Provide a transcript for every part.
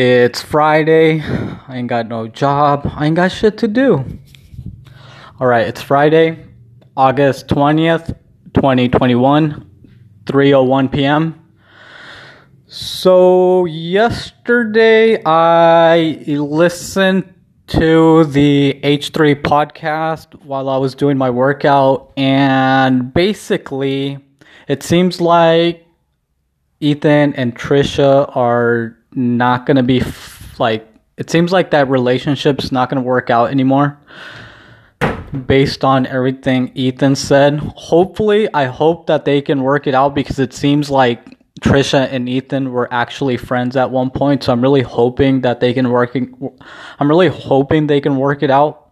It's Friday. I ain't got no job. I ain't got shit to do. Alright, it's Friday, August 20th, 2021, 3:01 p.m. So, yesterday I listened to the H3 podcast while I was doing my workout, and basically, it seems like Ethan and Trisha are not going to be, it seems like that relationship's not going to work out anymore. Based on everything Ethan said, I hope that they can work it out, because it seems like Trisha and Ethan were actually friends at one point. So I'm really hoping that they can work it out,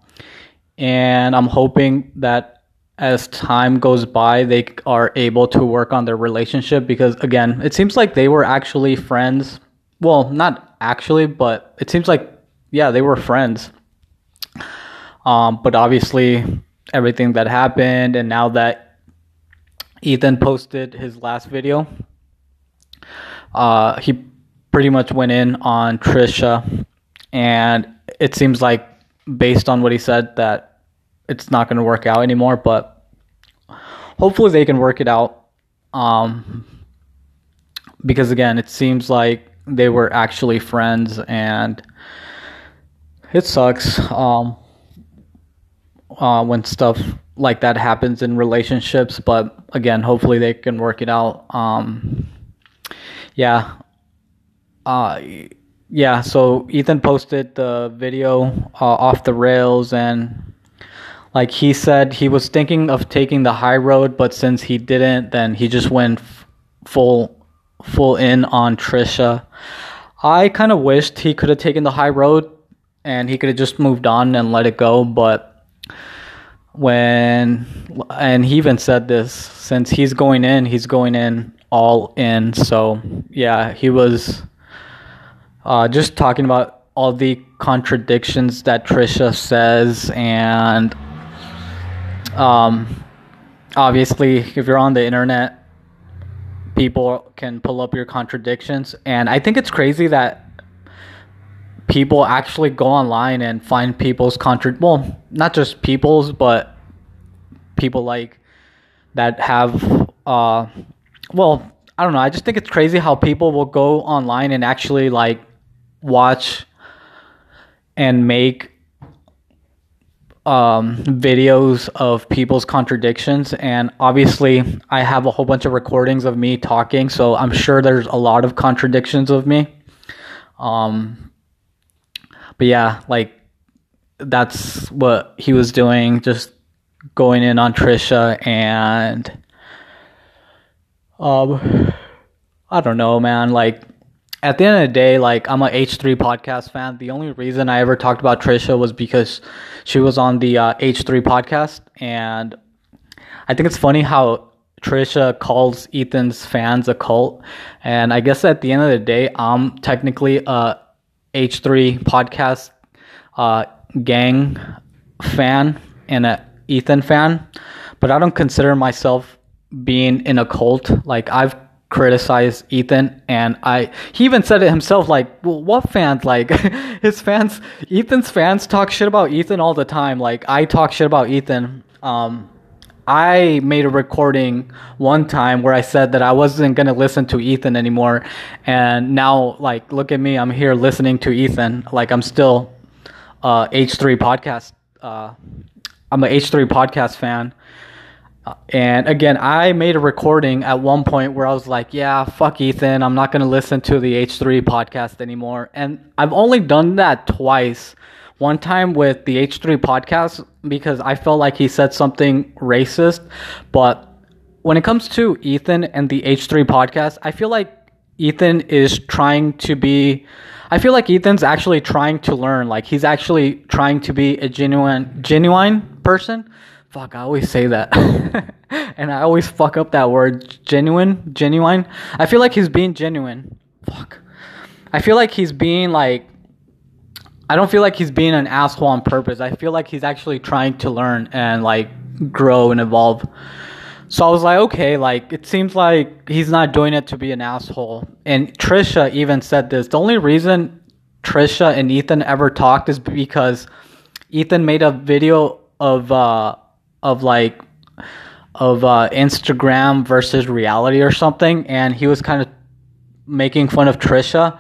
and I'm hoping that as time goes by, they are able to work on their relationship, because again, it seems like they were actually friends. Well, not actually, but it seems like, yeah, they were friends. But obviously, everything that happened, and now that Ethan posted his last video, he pretty much went in on Trisha, and it seems like, based on what he said, that it's not going to work out anymore, but hopefully they can work it out, because again, it seems like they were actually friends, and it sucks, when stuff like that happens in relationships, but again, hopefully they can work it out. So Ethan posted the video off the rails, and like he said, he was thinking of taking the high road, but since he didn't, then he just went full in on Trisha. I kind of wished he could have taken the high road and he could have just moved on and let it go, but and he even said this, since he's going in all in. So yeah, he was just talking about all the contradictions that Trisha says, and obviously if you're on the internet, people can pull up your contradictions, and I think it's crazy that people actually go online and find people's well, not just people's, but people like that have, well, I don't know. I just think it's crazy how people will go online and actually like watch and make videos of people's contradictions. And obviously I have a whole bunch of recordings of me talking, so I'm sure there's a lot of contradictions of me. But yeah, like that's what he was doing, just going in on Trisha, and I don't know, man. Like at the end of the day, like I'm a H3 podcast fan. The only reason I ever talked about Trisha was because she was on the H3 podcast, and I think it's funny how Trisha calls Ethan's fans a cult, and I guess at the end of the day, I'm technically a H3 podcast gang fan and an Ethan fan, but I don't consider myself being in a cult. Like I've criticized Ethan, and he even said it himself, like, well, what fans? Like Ethan's fans talk shit about Ethan all the time. Like I talk shit about Ethan. I made a recording one time where I said that I wasn't going to listen to Ethan anymore. And now, like, look at me. I'm here listening to Ethan. Like, I'm still H3 podcast. I'm an H3 podcast fan. And again, I made a recording at one point where I was like, yeah, fuck Ethan. I'm not going to listen to the H3 podcast anymore. And I've only done that twice. One time with the H3 podcast, because I felt like he said something racist. But when it comes to Ethan and the H3 podcast, I feel like I feel like Ethan's actually trying to learn. Like he's actually trying to be a genuine person. Fuck, I always say that. And I always fuck up that word. Genuine. I feel like he's being genuine. Fuck. I feel like he's being like, I don't feel like he's being an asshole on purpose. I feel like he's actually trying to learn and like grow and evolve. So I was like, okay, like it seems like he's not doing it to be an asshole. And Trisha even said this. The only reason Trisha and Ethan ever talked is because Ethan made a video of Instagram versus reality or something, and he was kind of making fun of Trisha,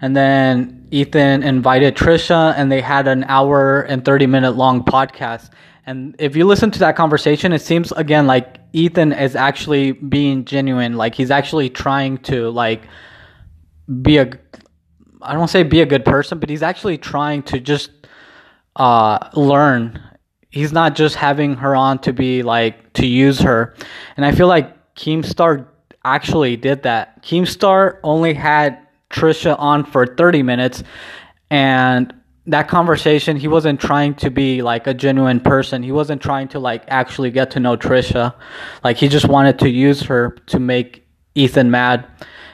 and then Ethan invited Trisha and they had an hour and 30 minute long podcast. And if you listen to that conversation, it seems again like Ethan is actually being genuine, like he's actually trying to like be a, I don't want to say be a good person, but he's actually trying to just learn. He's not just having her on to be like, to use her. And I feel like Keemstar actually did that. Keemstar only had Trisha on for 30 minutes, and that conversation, he wasn't trying to be like a genuine person. He wasn't trying to like actually get to know Trisha. Like he just wanted to use her to make Ethan mad,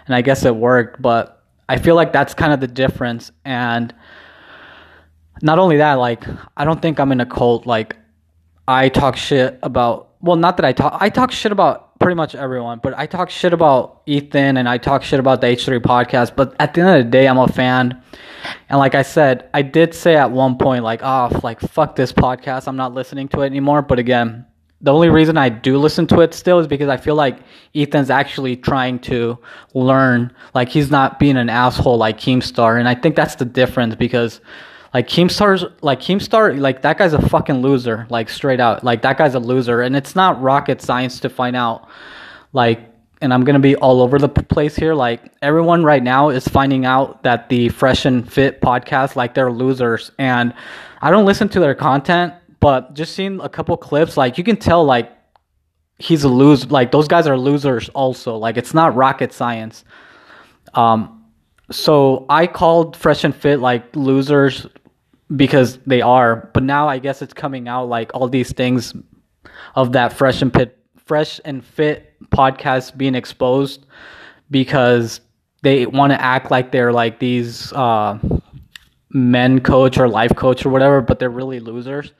and I guess it worked. But I feel like that's kind of the difference. And not only that, like, I don't think I'm in a cult. Like, I talk shit about, well, not that I talk shit about pretty much everyone, but I talk shit about Ethan and I talk shit about the H3 podcast. But at the end of the day, I'm a fan. And like I said, I did say at one point, like, fuck this podcast. I'm not listening to it anymore. But again, the only reason I do listen to it still is because I feel like Ethan's actually trying to learn. Like, he's not being an asshole like Keemstar. And I think that's the difference, because like Keemstar, like that guy's a fucking loser, like straight out. Like that guy's a loser. And it's not rocket science to find out, like, and I'm going to be all over the place here. Like everyone right now is finding out that the Fresh and Fit podcast, like they're losers. And I don't listen to their content, but just seeing a couple clips, like you can tell, like he's a loser. Like those guys are losers also. Like it's not rocket science. So I called Fresh and Fit like losers because they are. But now I guess it's coming out, like all these things of that Fresh and Fit podcast being exposed because they want to act like they're like these men coach or life coach or whatever, but they're really losers.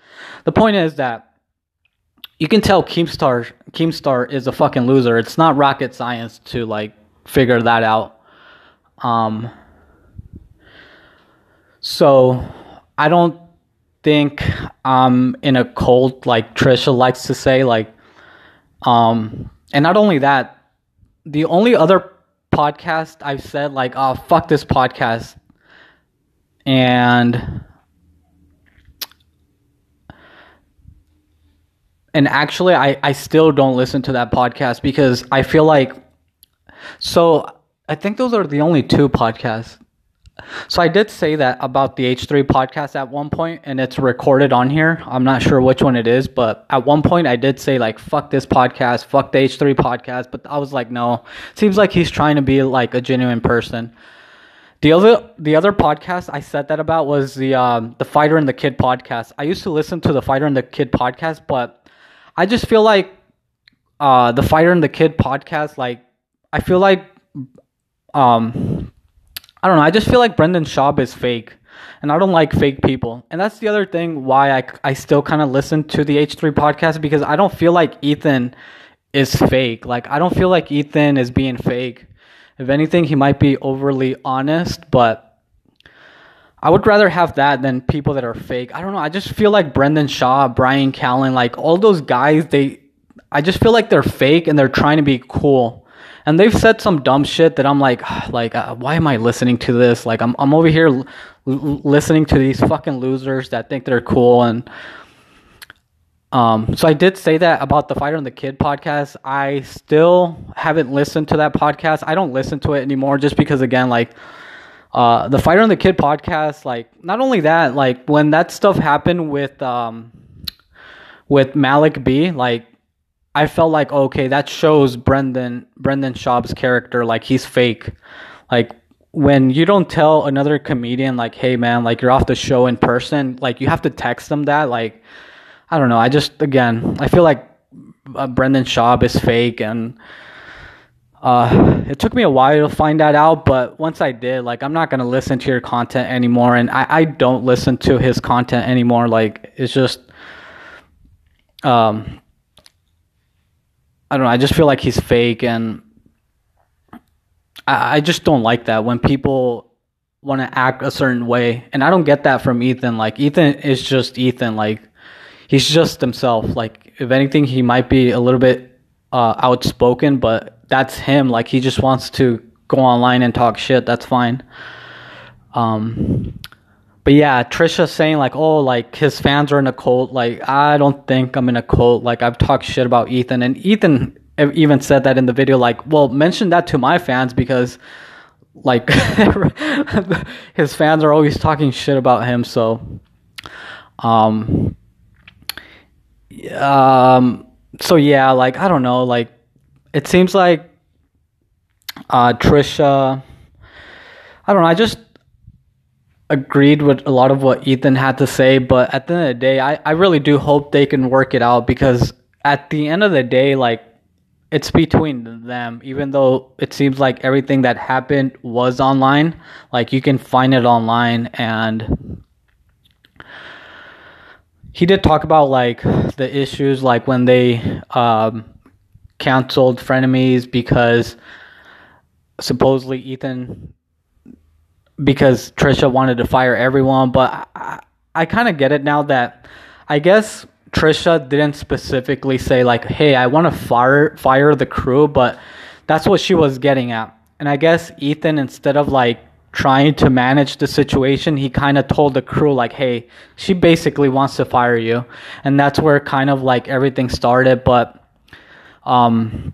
The point is that you can tell Keemstar is a fucking loser. It's not rocket science to like figure that out. So I don't think I'm in a cult like Trisha likes to say, like, and not only that, the only other podcast I've said like, oh, fuck this podcast, And actually, I still don't listen to that podcast because I feel like, so I think those are the only two podcasts. So I did say that about the H3 podcast at one point, and it's recorded on here. I'm not sure which one it is, but at one point I did say like, fuck this podcast, fuck the H3 podcast. But I was like, no, seems like he's trying to be like a genuine person. The other podcast I said that about was the Fighter and the Kid podcast. I used to listen to the Fighter and the Kid podcast, but I just feel like the Fighter and the Kid podcast, like I feel like I don't know, I just feel like Brendan Schaub is fake, and I don't like fake people. And that's the other thing why I still kind of listen to the H3 podcast, because I don't feel like Ethan is fake. Like I don't feel like Ethan is being fake. If anything, he might be overly honest, but I would rather have that than people that are fake. I don't know. I just feel like Brendan Schaub, Brian Callen, like all those guys, I just feel like they're fake and they're trying to be cool. And they've said some dumb shit that I'm like, why am I listening to this? Like I'm over here listening to these fucking losers that think they're cool. And so I did say that about the Fighter and the Kid podcast. I still haven't listened to that podcast. I don't listen to it anymore just because, again, like the Fighter and the Kid podcast, like not only that, like when that stuff happened with Malik B, like I felt like, okay, that shows Brendan Schaub's character, like he's fake. Like when you don't tell another comedian like, hey man, like you're off the show in person, like you have to text them that, like I don't know. I just, again, I feel like Brendan Schaub is fake, and it took me a while to find that out. But once I did, like, I'm not going to listen to your content anymore, and I don't listen to his content anymore. Like, it's just, I don't know. I just feel like he's fake, and I just don't like that when people want to act a certain way. And I don't get that from Ethan. Like, Ethan is just Ethan. Like, he's just himself. Like, if anything, he might be a little bit outspoken, but that's him. Like, he just wants to go online and talk shit. That's fine. But yeah, Trisha saying like, oh, like his fans are in a cult. Like, I don't think I'm in a cult. Like, I've talked shit about Ethan, and Ethan even said that in the video. Like, well, mention that to my fans, because like his fans are always talking shit about him. So, so yeah, like, I don't know. Like, it seems like Trisha, I don't know. I just agreed with a lot of what Ethan had to say, but at the end of the day, I really do hope they can work it out, because at the end of the day, like, it's between them. Even though it seems like everything that happened was online, like, you can find it online. And he did talk about like the issues, like when they canceled Frenemies because supposedly Ethan, because Trisha wanted to fire everyone. But I kind of get it now, that I guess Trisha didn't specifically say like, hey, I want to fire the crew, but that's what she was getting at. And I guess Ethan, instead of like trying to manage the situation, he kind of told the crew like, hey, she basically wants to fire you. And that's where kind of like everything started. But at the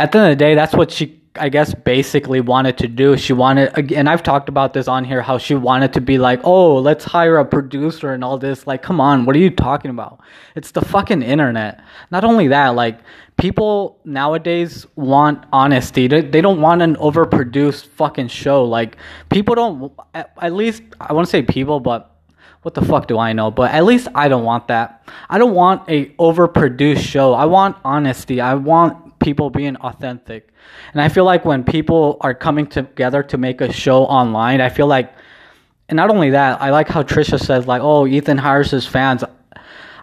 end of the day, that's what she, I guess, basically wanted to do. She wanted, and I've talked about this on here, how she wanted to be like, oh, let's hire a producer and all this. Like, come on, what are you talking about? It's the fucking internet. Not only that, like, people nowadays want honesty. They don't want an overproduced fucking show. Like, people don't, at least, I won't say people, but what the fuck do I know? But at least I don't want that. I don't want a overproduced show. I want honesty. I want people being authentic. And I feel like when people are coming together to make a show online, I feel like, and not only that, I like how Trisha says like, oh, Ethan hires his fans.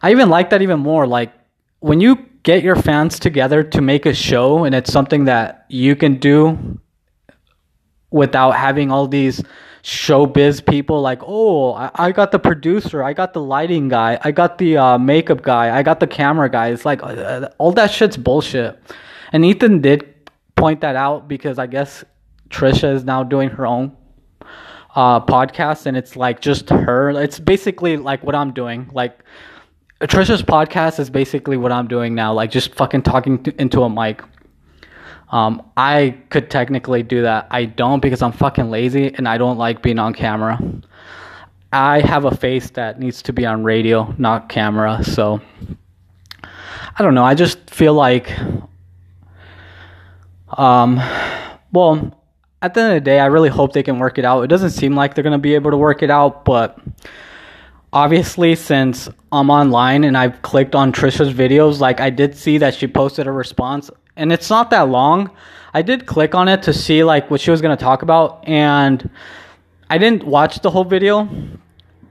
I even like that even more. Like, when you get your fans together to make a show, and it's something that you can do without having all these showbiz people like, oh, I got the producer, I got the lighting guy, I got the makeup guy, I got the camera guy. It's like, all that shit's bullshit. And Ethan did point that out, because I guess Trisha is now doing her own podcast, and it's like just her. It's basically like what I'm doing. Like, Trisha's podcast is basically what I'm doing now, like just fucking talking into a mic. I could technically do that. I don't, because I'm fucking lazy and I don't like being on camera. I have a face that needs to be on radio, not camera. So I don't know. I just feel like, well, at the end of the day, I really hope they can work it out. It doesn't seem like they're going to be able to work it out, but obviously, since I'm online and I've clicked on Trisha's videos, like, I did see that she posted a response. And it's not that long. I did click on it to see like what she was going to talk about, and I didn't watch the whole video,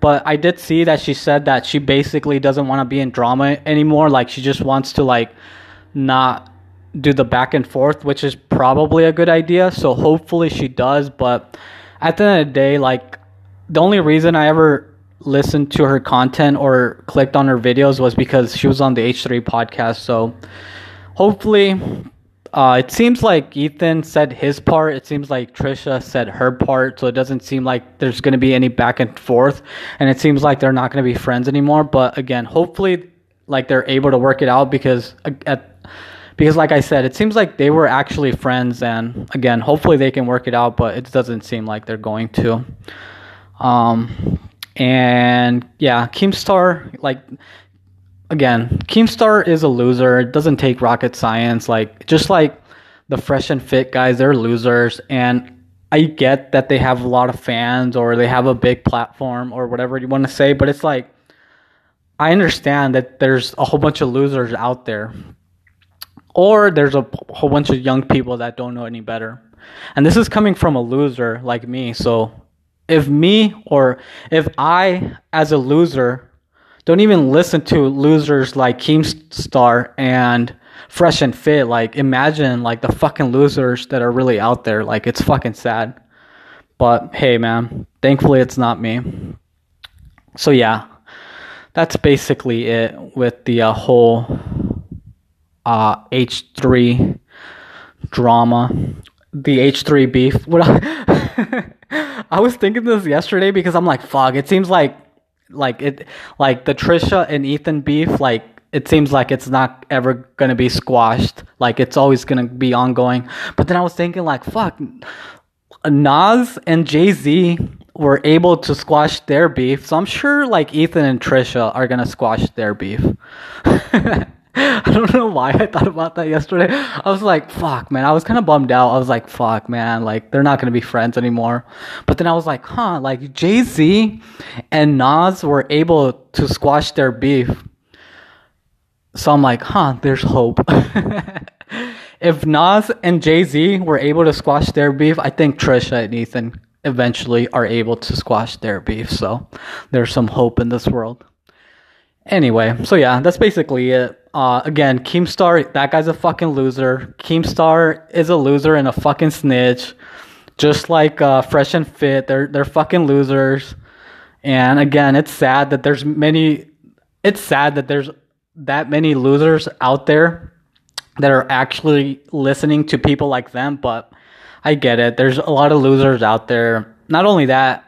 but I did see that she said that she basically doesn't want to be in drama anymore. Like, she just wants to like not do the back and forth, which is probably a good idea. So hopefully she does. But at the end of the day, like, the only reason I ever listened to her content or clicked on her videos was because she was on the H3 podcast. So hopefully, it seems like Ethan said his part. It seems like Trisha said her part. So it doesn't seem like there's going to be any back and forth. And it seems like they're not going to be friends anymore. But again, hopefully, like, they're able to work it out, because like I said, it seems like they were actually friends. And again, hopefully they can work it out, but it doesn't seem like they're going to. And yeah, Keemstar, like, again, Keemstar is a loser. It doesn't take rocket science. Like, just like the Fresh and Fit guys, they're losers. And I get that they have a lot of fans, or they have a big platform, or whatever you want to say. But it's like, I understand that there's a whole bunch of losers out there, or there's a whole bunch of young people that don't know any better. And this is coming from a loser like me. So if I, as a loser, don't even listen to losers like Keemstar and Fresh and Fit, like, imagine like the fucking losers that are really out there. Like, it's fucking sad. But hey, man, thankfully it's not me. So yeah, that's basically it with the whole H3 drama, the H3 beef. What I was thinking this yesterday because I'm like, fuck, it seems like the Trisha and Ethan beef, like it seems like it's not ever going to be squashed. Like it's always going to be ongoing. But then I was thinking like, fuck, Nas and Jay-Z were able to squash their beef. So I'm sure like Ethan and Trisha are going to squash their beef. I don't know why I thought about that yesterday. I was like, fuck, man. I was kind of bummed out. I was like, fuck, man. Like, they're not going to be friends anymore. But then I was like, huh, like Jay-Z and Nas were able to squash their beef. So I'm like, huh, there's hope. If Nas and Jay-Z were able to squash their beef, I think Trisha and Ethan eventually are able to squash their beef. So there's some hope in this world. Anyway, so yeah, that's basically it. Again, Keemstar, that guy's a fucking loser. Keemstar is a loser and a fucking snitch. Just like Fresh and Fit, they're fucking losers. And again, it's sad that there's that many losers out there that are actually listening to people like them, but I get it. There's a lot of losers out there. Not only that,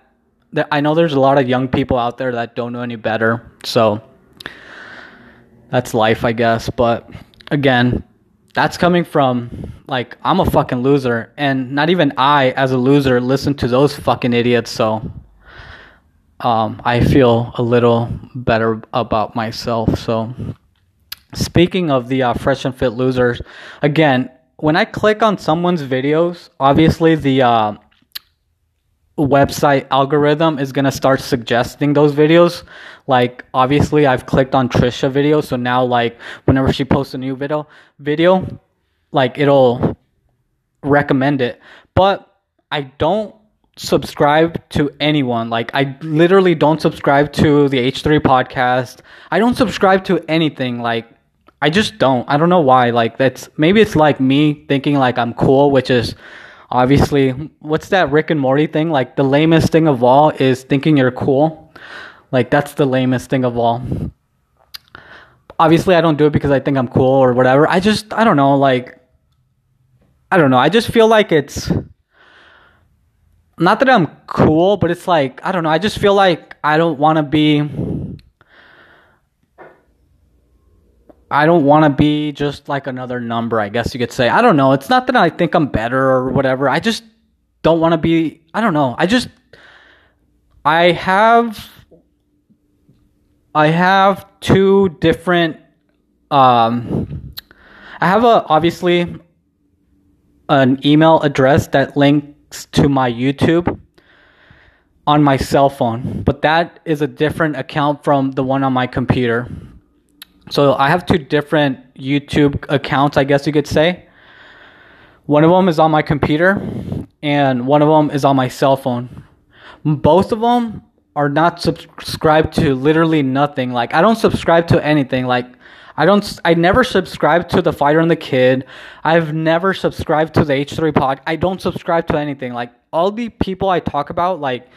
I know there's a lot of young people out there that don't know any better. So that's life, I guess. But again, that's coming from, like, I'm a fucking loser. And not even I, as a loser, listen to those fucking idiots. So I feel a little better about myself. So speaking of the Fresh and Fit losers, again, when I click on someone's videos, obviously the website algorithm is going to start suggesting those videos. Like, obviously I've clicked on Trisha videos, so now like whenever she posts a new video, like it'll recommend it. But I don't subscribe to anyone. Like, I literally don't subscribe to the H3 podcast. I don't subscribe to anything. Like, I just don't. I don't know why. Like, that's, maybe it's like me thinking like I'm cool, which is obviously, what's that Rick and Morty thing? Like, the lamest thing of all is thinking you're cool. Like, that's the lamest thing of all. Obviously, I don't do it because I think I'm cool or whatever. I don't know. Like, I don't know. I just feel like it's not that I'm cool, but it's like, I don't know. I just feel like I don't want to be just like another number, I guess you could say. I don't know. It's not that I think I'm better or whatever. I just don't want to be, I don't know. I have two different, I have obviously an email address that links to my YouTube on my cell phone, but that is a different account from the one on my computer. So I have two different YouTube accounts, I guess you could say. One of them is on my computer, and one of them is on my cell phone. Both of them are not subscribed to literally nothing. Like, I don't subscribe to anything. Like, I never subscribed to The Fighter and the Kid. I've never subscribed to the H3 pod. I don't subscribe to anything. Like, all the people I talk about, like,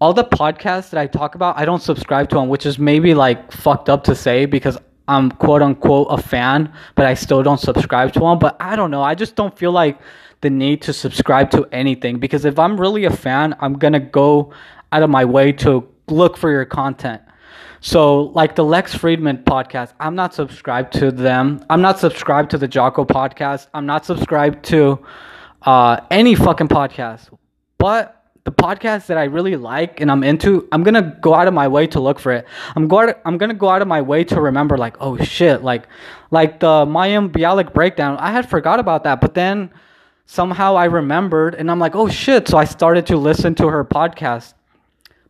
all the podcasts that I talk about, I don't subscribe to them, which is maybe like fucked up to say because I'm quote unquote a fan, but I still don't subscribe to them. But I don't know. I just don't feel like the need to subscribe to anything, because if I'm really a fan, I'm going to go out of my way to look for your content. So like the Lex Friedman podcast, I'm not subscribed to them. I'm not subscribed to the Jocko podcast. I'm not subscribed to any fucking podcast. But the podcast that I really like and I'm into, I'm going to go out of my way to look for it. I'm going to go out of my way to remember, like, oh shit, like the Mayim Bialik breakdown. I had forgot about that, but then somehow I remembered and I'm like, oh shit. So I started to listen to her podcast,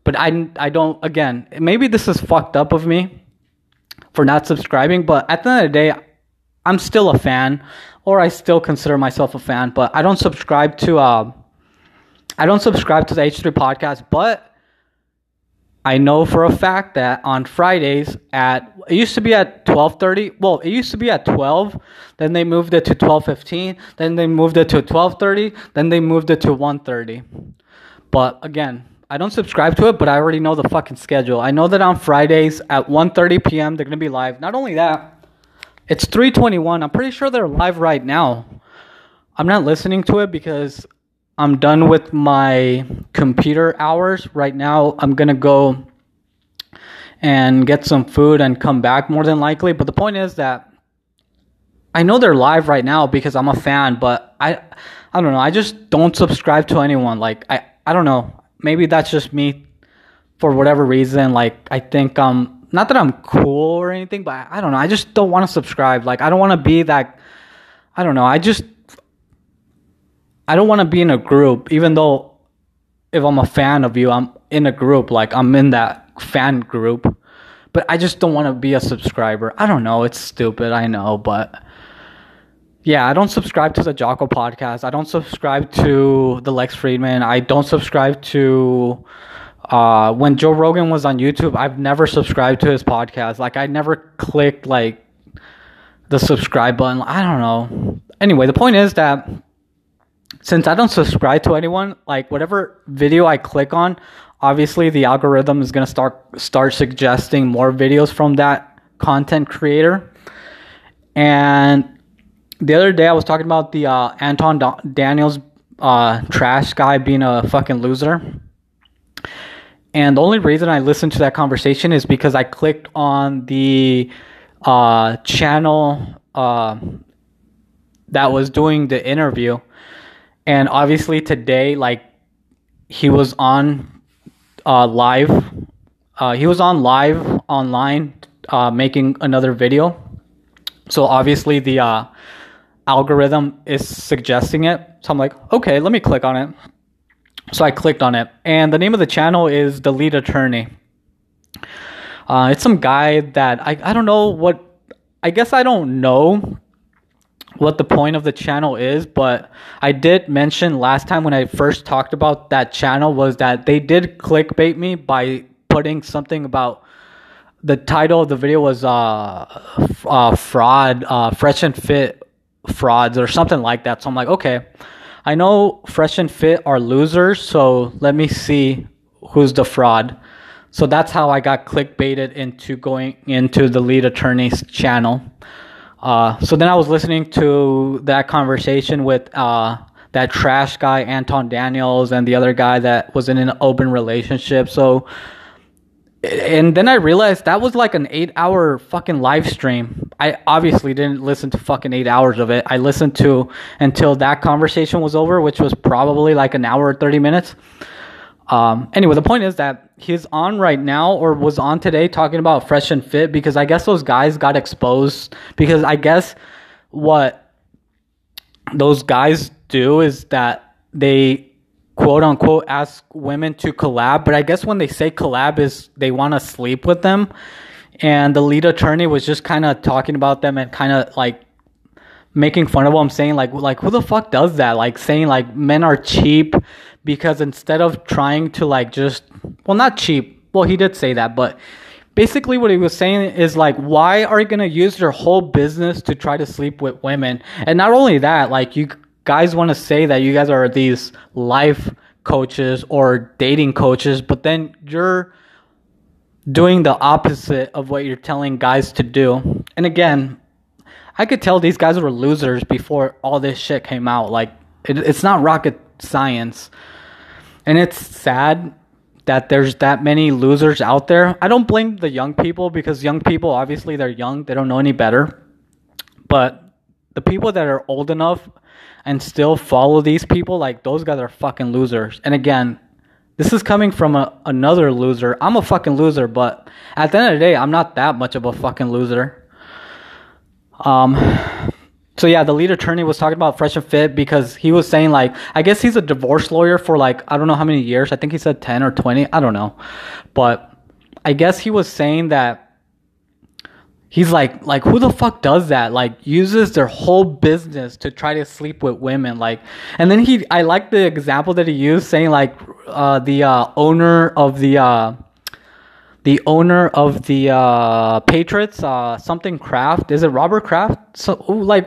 but I don't, again, maybe this is fucked up of me for not subscribing, but at the end of the day, I'm still a fan, or I still consider myself a fan, but I don't subscribe to, I don't subscribe to the H3 podcast, but I know for a fact that on Fridays it used to be at 12:30. Well, it used to be at 12. Then they moved it to 12:15. Then they moved it to 12:30. Then they moved it to 1:30. But again, I don't subscribe to it, but I already know the fucking schedule. I know that on Fridays at 1:30 p.m. they're going to be live. Not only that, it's 3:21. I'm pretty sure they're live right now. I'm not listening to it because I'm done with my computer hours. Right now, I'm going to go and get some food and come back more than likely. But the point is that I know they're live right now because I'm a fan, but I don't know. I just don't subscribe to anyone. Like, I don't know. Maybe that's just me for whatever reason. Like, I think not that I'm cool or anything, but I don't know. I just don't want to subscribe. Like, I don't want to be that, I don't know. I don't want to be in a group, even though if I'm a fan of you, I'm in a group. Like, I'm in that fan group, but I just don't want to be a subscriber. I don't know. It's stupid. I know, but yeah, I don't subscribe to the Jocko podcast. I don't subscribe to the Lex Friedman. I don't subscribe to when Joe Rogan was on YouTube. I've never subscribed to his podcast. Like, I never clicked like the subscribe button. I don't know. Anyway, the point is that since I don't subscribe to anyone, like whatever video I click on, obviously the algorithm is gonna start suggesting more videos from that content creator. And the other day, I was talking about the Anton Daniels trash guy being a fucking loser. And the only reason I listened to that conversation is because I clicked on the channel that was doing the interview. And obviously today, like, he was on live. He was on live online making another video. So obviously the algorithm is suggesting it. So I'm like, okay, let me click on it. So I clicked on it. And the name of the channel is The Lead Attorney. It's some guy that I don't know what... I guess I don't know what the point of the channel is, but I did mention last time when I first talked about that channel was that they did clickbait me by putting something about... The title of the video was fraud, Fresh and Fit frauds or something like that. So I'm like, okay, I know Fresh and Fit are losers, so let me see who's the fraud. So that's how I got clickbaited into going into the Lead Attorney's channel. So then I was listening to that conversation with that trash guy, Anton Daniels, and the other guy that was in an open relationship. So... And then I realized that was like an 8-hour fucking live stream. I obviously didn't listen to fucking 8 hours of it. I listened to until that conversation was over, which was probably like an hour or 30 minutes. Anyway, the point is that he's on right now or was on today talking about Fresh and Fit because I guess those guys got exposed. Because I guess what those guys do is that they... quote unquote ask women to collab, but I guess when they say collab is they want to sleep with them, and the Lead Attorney was just kind of talking about them and kind of like making fun of them, saying like who the fuck does that, like saying like men are cheap because instead of trying to like just, well, not cheap, well, he did say that, but basically what he was saying is like, why are you going to use your whole business to try to sleep with women? And not only that, like you guys want to say that you guys are these life coaches or dating coaches, but then you're doing the opposite of what you're telling guys to do. And again, I could tell these guys were losers before all this shit came out. Like, it's not rocket science. And it's sad that there's that many losers out there. I don't blame the young people because young people, obviously, they're young. They don't know any better. But the people that are old enough and still follow these people, like, those guys are fucking losers. And again, this is coming from another loser. I'm a fucking loser, but at the end of the day, I'm not that much of a fucking loser. So yeah, the Lead Attorney was talking about Fresh and Fit because he was saying, like, I guess he's a divorce lawyer for, like, I don't know how many years. I think he said 10 or 20. I don't know. But I guess he was saying that he's like, who the fuck does that? Like, uses their whole business to try to sleep with women. Like, and then I like the example that he used, saying like, the owner of the Patriots, something Kraft. Is it Robert Kraft? So like,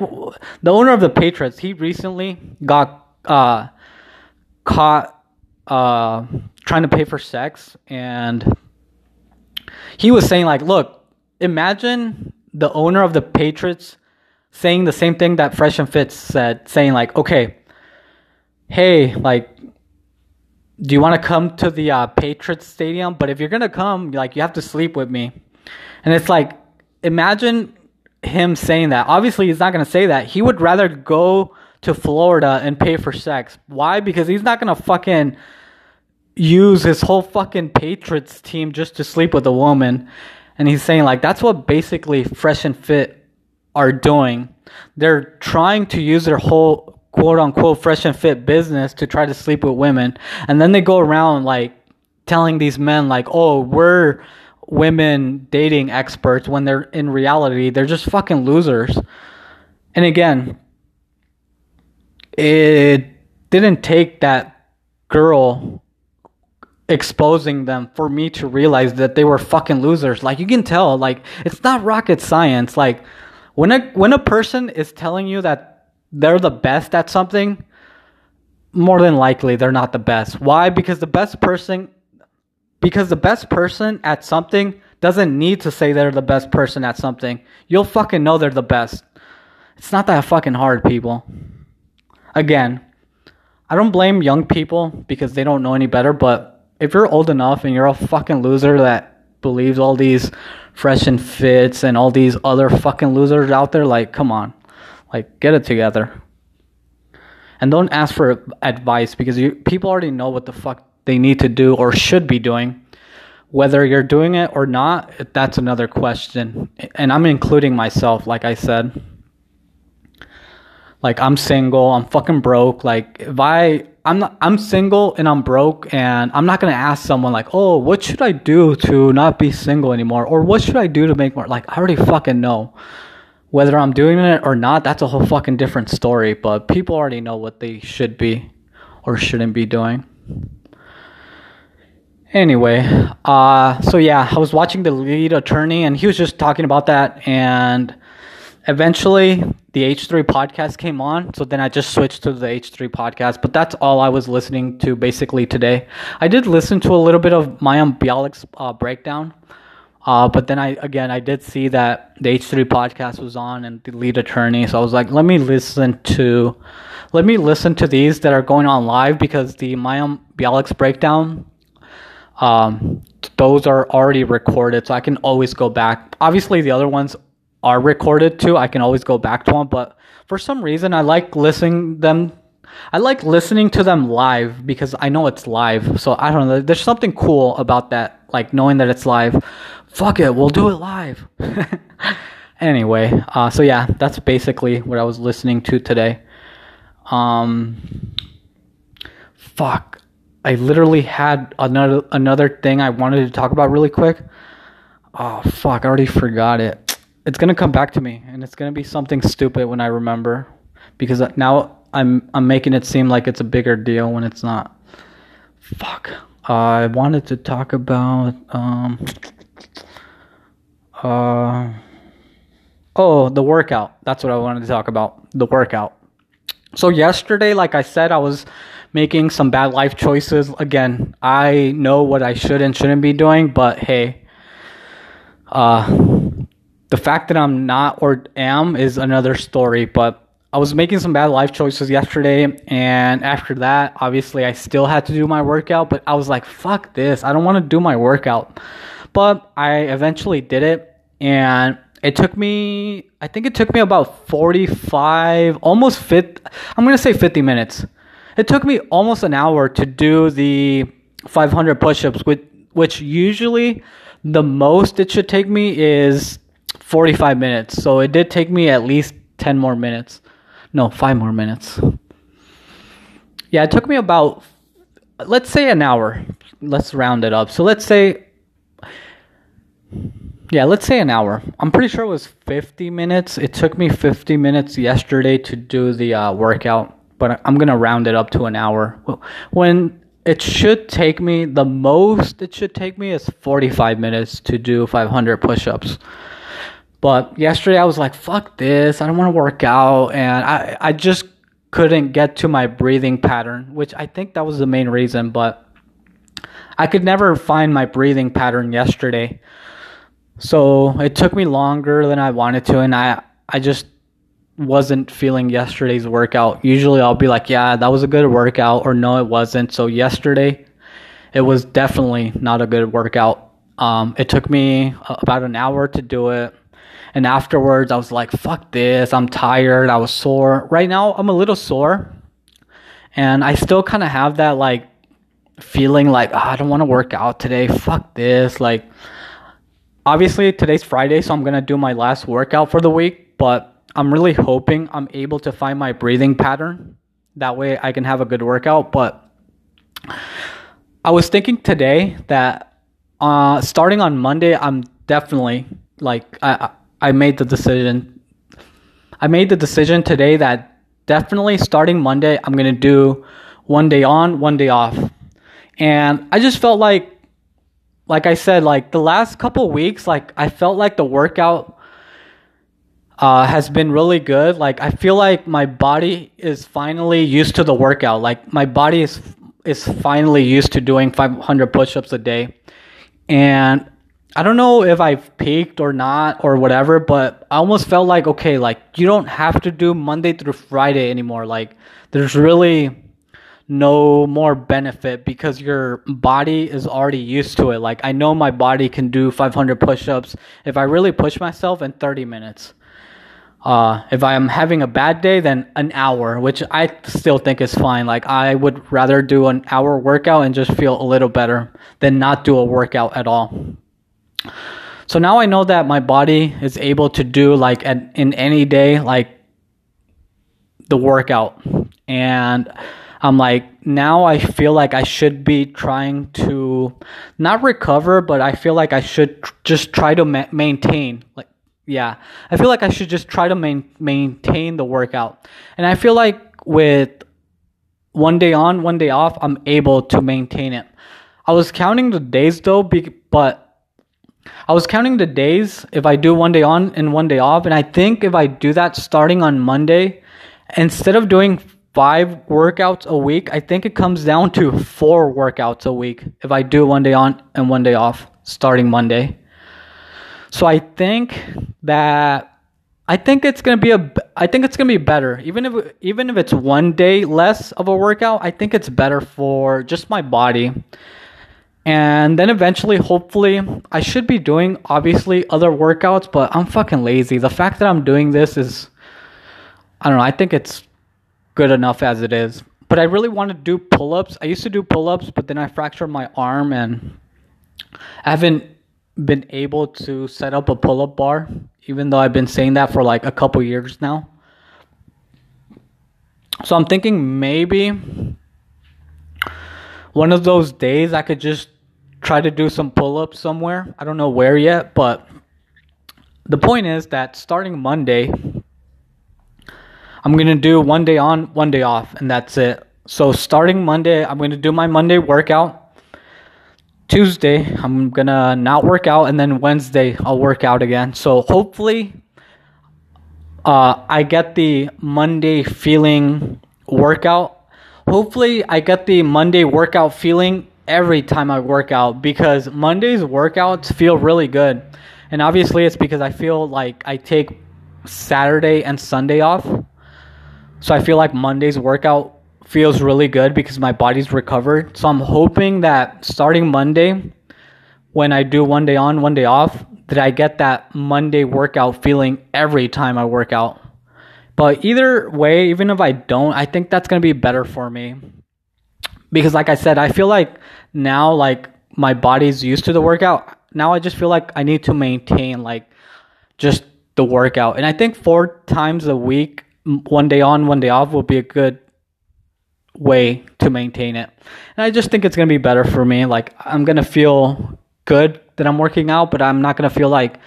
the owner of the Patriots, he recently got caught trying to pay for sex, and he was saying, like, look, imagine the owner of the Patriots saying the same thing that Fresh and Fitz said, saying, like, okay, hey, like, do you want to come to the Patriots stadium? But if you're going to come, like, you have to sleep with me. And it's like, imagine him saying that. Obviously, he's not going to say that. He would rather go to Florida and pay for sex. Why? Because he's not going to fucking use his whole fucking Patriots team just to sleep with a woman. And he's saying, like, that's what basically Fresh and Fit are doing. They're trying to use their whole quote-unquote Fresh and Fit business to try to sleep with women. And then they go around, like, telling these men, like, oh, we're women dating experts, when they're in reality they're just fucking losers. And again, it didn't take that girl exposing them for me to realize that they were fucking losers. Like, you can tell, like, it's not rocket science. Like, when a person is telling you that they're the best at something, more than likely they're not the best. Why? Because the best person at something doesn't need to say they're the best person at something. You'll fucking know they're the best. It's not that fucking hard, people. Again, I don't blame young people because they don't know any better, but if you're old enough and you're a fucking loser that believes all these Fresh and Fits and all these other fucking losers out there, like, come on. Like, get it together. And don't ask for advice because people already know what the fuck they need to do or should be doing. Whether you're doing it or not, that's another question. And I'm including myself, like I said. Like, I'm single, I'm fucking broke. Like, I'm single and I'm broke, and I'm not gonna ask someone, like, oh, what should I do to not be single anymore? Or what should I do to make more? Like, I already fucking know. Whether I'm doing it or not, that's a whole fucking different story. But people already know what they should be or shouldn't be doing. Anyway, so yeah, I was watching the lead attorney, and he was just talking about that, and eventually the H3 podcast came on, so then I just switched to the H3 podcast, but that's all I was listening to basically today. I did listen to a little bit of Mayim Bialik's breakdown, but then I did see that the H3 podcast was on and the lead attorney, so I was like, let me listen to these that are going on live, because the Mayim Bialik's breakdown, those are already recorded, so I can always go back. Obviously, the other ones are recorded too. I can always go back to them, but for some reason, I like listening to them live because I know it's live. So I don't know. There's something cool about that, like knowing that it's live. Fuck it, we'll do it live. Anyway, so yeah, that's basically what I was listening to today. Fuck. I literally had another thing I wanted to talk about really quick. Oh, fuck. I already forgot it. It's going to come back to me, and it's going to be something stupid when I remember, because now I'm making it seem like it's a bigger deal when it's not. Fuck. I wanted to talk about... the workout. That's what I wanted to talk about. The workout. So yesterday, like I said, I was making some bad life choices. Again, I know what I should and shouldn't be doing, but hey, the fact that I'm not or am is another story. But I was making some bad life choices yesterday, and after that, obviously, I still had to do my workout, but I was like, fuck this, I don't want to do my workout. But I eventually did it, and it took me about 45, almost 50, I'm going to say 50 minutes. It took me almost an hour to do the 500 push-ups, which usually the most it should take me is 45 minutes. So it did take me at least 5 more minutes. Yeah, it took me about, let's say, an hour. Let's round it up. So let's say an hour. I'm pretty sure it was 50 minutes. It took me 50 minutes yesterday to do the workout, but I'm going to round it up to an hour. When it should take me, the most it should take me is 45 minutes to do 500 push-ups. But yesterday I was like, fuck this, I don't want to work out. And I just couldn't get to my breathing pattern, which I think that was the main reason, but I could never find my breathing pattern yesterday. So it took me longer than I wanted to, and I just wasn't feeling yesterday's workout. Usually I'll be like, yeah, that was a good workout, or no, it wasn't. So yesterday, it was definitely not a good workout. It took me about an hour to do it. And afterwards, I was like, fuck this, I'm tired, I was sore. Right now, I'm a little sore. And I still kind of have that, like, feeling like, oh, I don't want to work out today, fuck this. Like, obviously, today's Friday, so I'm going to do my last workout for the week. But I'm really hoping I'm able to find my breathing pattern. That way, I can have a good workout. But I was thinking today that starting on Monday, I'm definitely, like, I made the decision today that definitely starting Monday, I'm going to do one day on, one day off. And I just felt like I said, like the last couple weeks, like I felt like the workout has been really good. Like I feel like my body is finally used to the workout. Like my body is finally used to doing 500 push-ups a day. And I don't know if I've peaked or not or whatever, but I almost felt like, okay, like you don't have to do Monday through Friday anymore. Like there's really no more benefit because your body is already used to it. Like I know my body can do 500 push-ups if I really push myself in 30 minutes. If I'm having a bad day, then an hour, which I still think is fine. Like I would rather do an hour workout and just feel a little better than not do a workout at all. So now I know that my body is able to do like in any day, like the workout. And I'm like, now I feel like I should be trying to not recover, but I feel like I should just try to maintain. Like, yeah, I feel like I should just try to maintain the workout. And I feel like with one day on, one day off, I'm able to maintain it. I was counting the days though, but I was counting the days if I do one day on and one day off. And I think if I do that starting on Monday, instead of doing 5 workouts a week, I think it comes down to 4 workouts a week if I do one day on and one day off starting Monday. So I think it's going to be better. Even if it's one day less of a workout, I think it's better for just my body. And then eventually, hopefully, I should be doing, obviously, other workouts, but I'm fucking lazy. The fact that I'm doing this is, I don't know, I think it's good enough as it is. But I really want to do pull-ups. I used to do pull-ups, but then I fractured my arm, and I haven't been able to set up a pull-up bar, even though I've been saying that for like a couple years now. So I'm thinking maybe one of those days I could just try to do some pull-ups somewhere. I don't know where yet, but the point is that starting Monday, I'm going to do one day on, one day off, and that's it. So starting Monday, I'm going to do my Monday workout. Tuesday, I'm going to not work out, and then Wednesday, I'll work out again. So hopefully, I get the Monday feeling workout. Hopefully, I get the Monday workout feeling every time I work out, because Monday's workouts feel really good. And obviously, it's because I feel like I take Saturday and Sunday off. So I feel like Monday's workout feels really good because my body's recovered. So I'm hoping that starting Monday, when I do one day on, one day off, that I get that Monday workout feeling every time I work out. But either way, even if I don't, I think that's going to be better for me. Because like I said, I feel like now, like, my body's used to the workout. Now I just feel like I need to maintain, like, just the workout. And I think 4 times a week, one day on, one day off, will be a good way to maintain it. And I just think it's going to be better for me. Like, I'm going to feel good that I'm working out, but I'm not going to feel like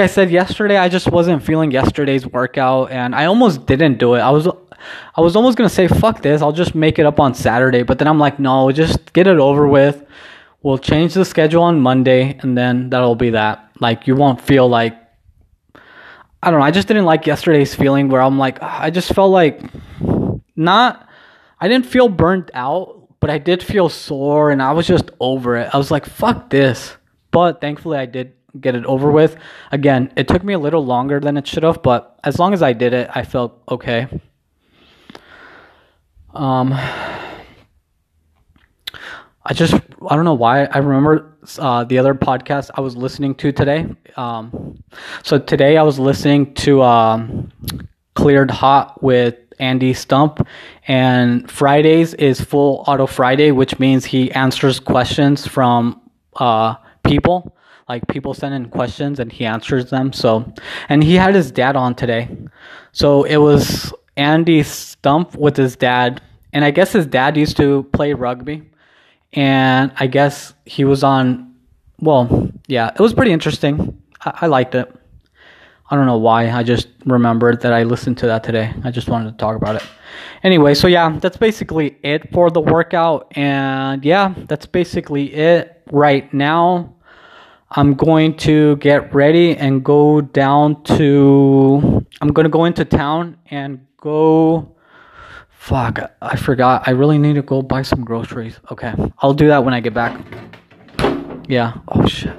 I said yesterday, I just wasn't feeling yesterday's workout, and I almost didn't do it. I was almost going to say, fuck this, I'll just make it up on Saturday. But then I'm like, no, just get it over with. We'll change the schedule on Monday, and then that'll be that. Like, you won't feel like, I don't know, I just didn't like yesterday's feeling where I'm like, I just felt like I didn't feel burnt out, but I did feel sore, and I was just over it. I was like, fuck this. But thankfully, I did get it over with. Again, it took me a little longer than it should have, but as long as I did it, I felt okay. I don't know why. I remember the other podcast I was listening to today. So today I was listening to Cleared Hot with Andy Stump, and Fridays is Full Auto Friday, which means he answers questions from people. Like, people send in questions and he answers them. So, and he had his dad on today. So it was Andy Stump with his dad, and I guess his dad used to play rugby, and I guess he was on, well, yeah, it was pretty interesting. I liked it. I don't know why. I just remembered that I listened to that today. I just wanted to talk about it. Anyway, so yeah, that's basically it for the workout. And yeah, that's basically it right now. I'm going to get ready and I'm going to go into town and go, fuck, I forgot. I really need to go buy some groceries. Okay, I'll do that when I get back. Yeah. Oh, shit.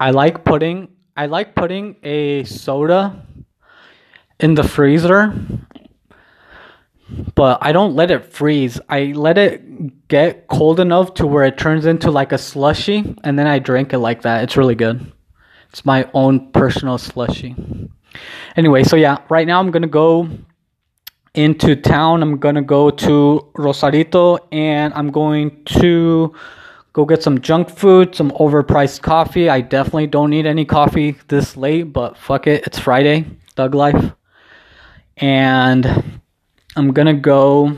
I like putting a soda in the freezer, but I don't let it freeze. I let it get cold enough to where it turns into like a slushy, and then I drink it like that. It's really good. It's my own personal slushy. Anyway, so yeah, right now I'm going to go into town. I'm going to go to Rosarito, and I'm going to go get some junk food, some overpriced coffee. I definitely don't need any coffee this late, but fuck it. It's Friday, thug life. And I'm going to go...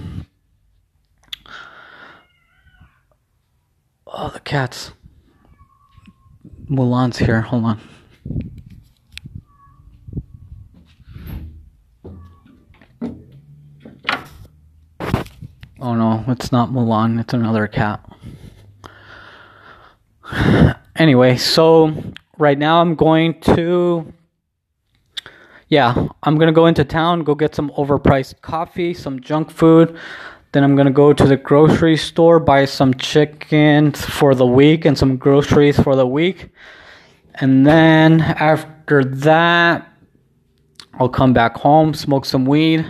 Oh, the cats. Mulan's here. Hold on. Oh, no. It's not Mulan. It's another cat. Anyway, so right now I'm going to... Yeah, I'm going to go into town, go get some overpriced coffee, some junk food. Then I'm going to go to the grocery store, buy some chicken for the week and some groceries for the week. And then after that, I'll come back home, smoke some weed.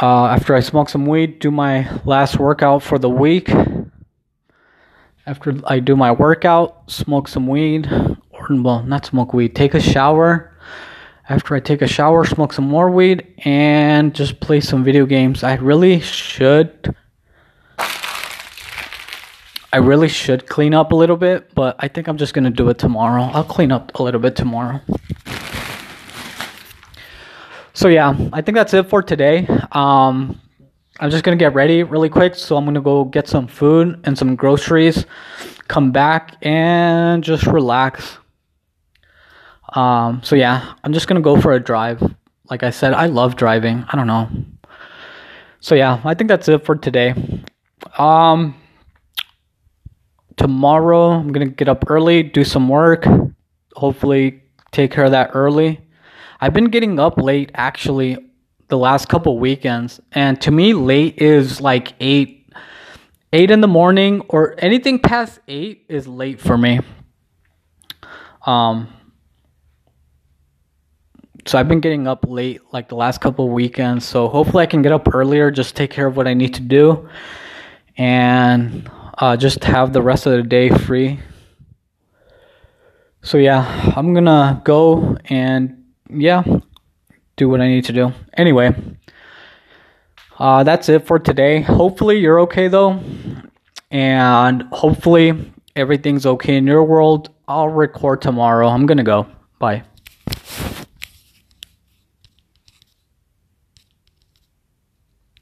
After I smoke some weed, do my last workout for the week. After I do my workout, smoke some weed. Or, well, not smoke weed, take a shower. After I take a shower, smoke some more weed, and just play some video games. I really should clean up a little bit, but I think I'm just going to do it tomorrow. I'll clean up a little bit tomorrow. So yeah, I think that's it for today. I'm just going to get ready really quick. So I'm going to go get some food and some groceries, come back, and just relax. So yeah, I'm just going to go for a drive. Like I said, I love driving. I don't know. So yeah, I think that's it for today. Tomorrow, I'm going to get up early, do some work, hopefully take care of that early. I've been getting up late, actually, the last couple weekends. And to me, late is like 8 in the morning, or anything past 8 is late for me. So I've been getting up late like the last couple of weekends. So hopefully I can get up earlier, just take care of what I need to do, and just have the rest of the day free. So yeah, I'm going to go and yeah, do what I need to do. Anyway, that's it for today. Hopefully you're okay though. And hopefully everything's okay in your world. I'll record tomorrow. I'm going to go. Bye.